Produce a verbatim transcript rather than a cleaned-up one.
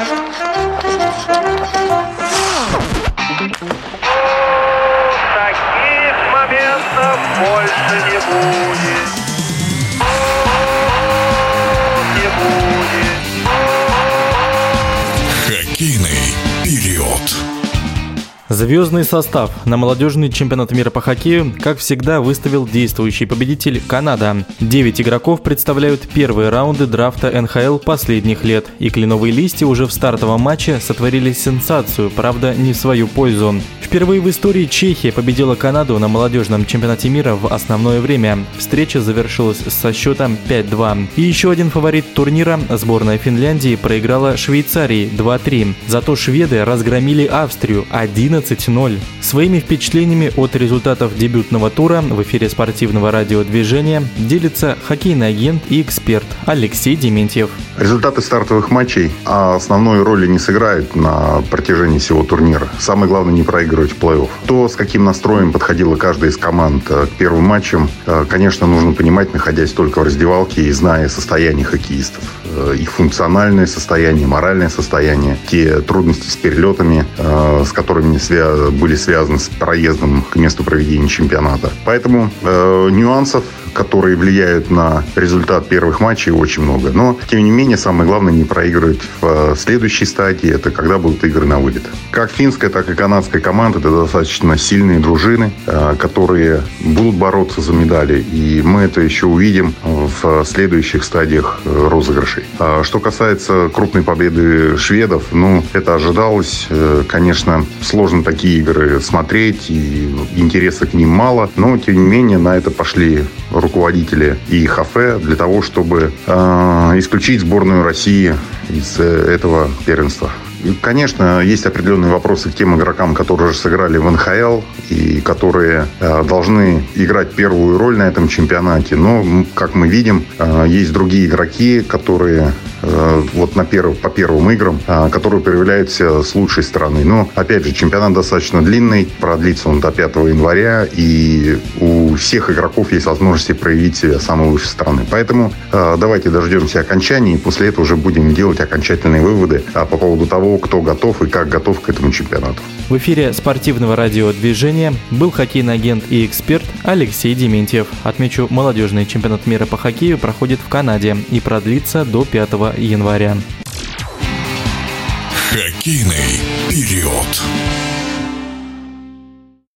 Таких моментов больше не будет. Не будет. Хоккейный период. Звездный состав на молодежный чемпионат мира по хоккею, как всегда, выставил действующий победитель Канада. Девять игроков представляют первые раунды драфта эн ха эл последних лет, и кленовые листья уже в стартовом матче сотворили сенсацию, правда, не в свою пользу. Впервые в истории Чехия победила Канаду на молодежном чемпионате мира в основное время. Встреча завершилась со счетом пять-два. И еще один фаворит турнира, сборная Финляндии, проиграла Швейцарии два-три. Зато шведы разгромили Австрию одиннадцать ноль. Своими впечатлениями от результатов дебютного тура в эфире спортивного радио «Движение» делится хоккейный агент и эксперт Алексей Дементьев. Результаты стартовых матчей основной роли не сыграют на протяжении всего турнира. Самое главное — не проигрывать в плей-офф. То, с каким настроем подходила каждая из команд к первым матчам, конечно, нужно понимать, находясь только в раздевалке и зная состояние хоккеистов. Их функциональное состояние, моральное состояние, те трудности с перелетами, с которыми были связаны с проездом к месту проведения чемпионата. Поэтому э, нюансов, которые влияют на результат первых матчей, очень много. Но, тем не менее, самое главное — не проигрывать в следующей стадии, это когда будут игры на вылет. Как финская, так и канадская команда — это достаточно сильные дружины, которые будут бороться за медали. И мы это еще увидим в следующих стадиях розыгрышей. Что касается крупной победы шведов, ну, это ожидалось. Конечно, сложно такие игры смотреть, и интереса к ним мало. Но, тем не менее, на это пошли руководители и и ха эф для того, чтобы э, исключить сборную России из этого первенства. И, конечно, есть определенные вопросы к тем игрокам, которые уже сыграли в эн ха эл и которые э, должны играть первую роль на этом чемпионате. Но, как мы видим, э, есть другие игроки, которые э, вот на перв... по первым играм, э, которые проявляются с лучшей стороны. Но, опять же, чемпионат достаточно длинный, продлится он до пятого января, и у всех игроков есть возможность проявить себя с самой лучшей стороны. Поэтому э, давайте дождемся окончания, и после этого уже будем делать окончательные выводы э, по поводу того, кто готов и как готов к этому чемпионату. В эфире спортивного радио «Движение» был хоккейный агент и эксперт Алексей Дементьев. Отмечу, молодежный чемпионат мира по хоккею проходит в Канаде и продлится до пятого января. Хоккейный период.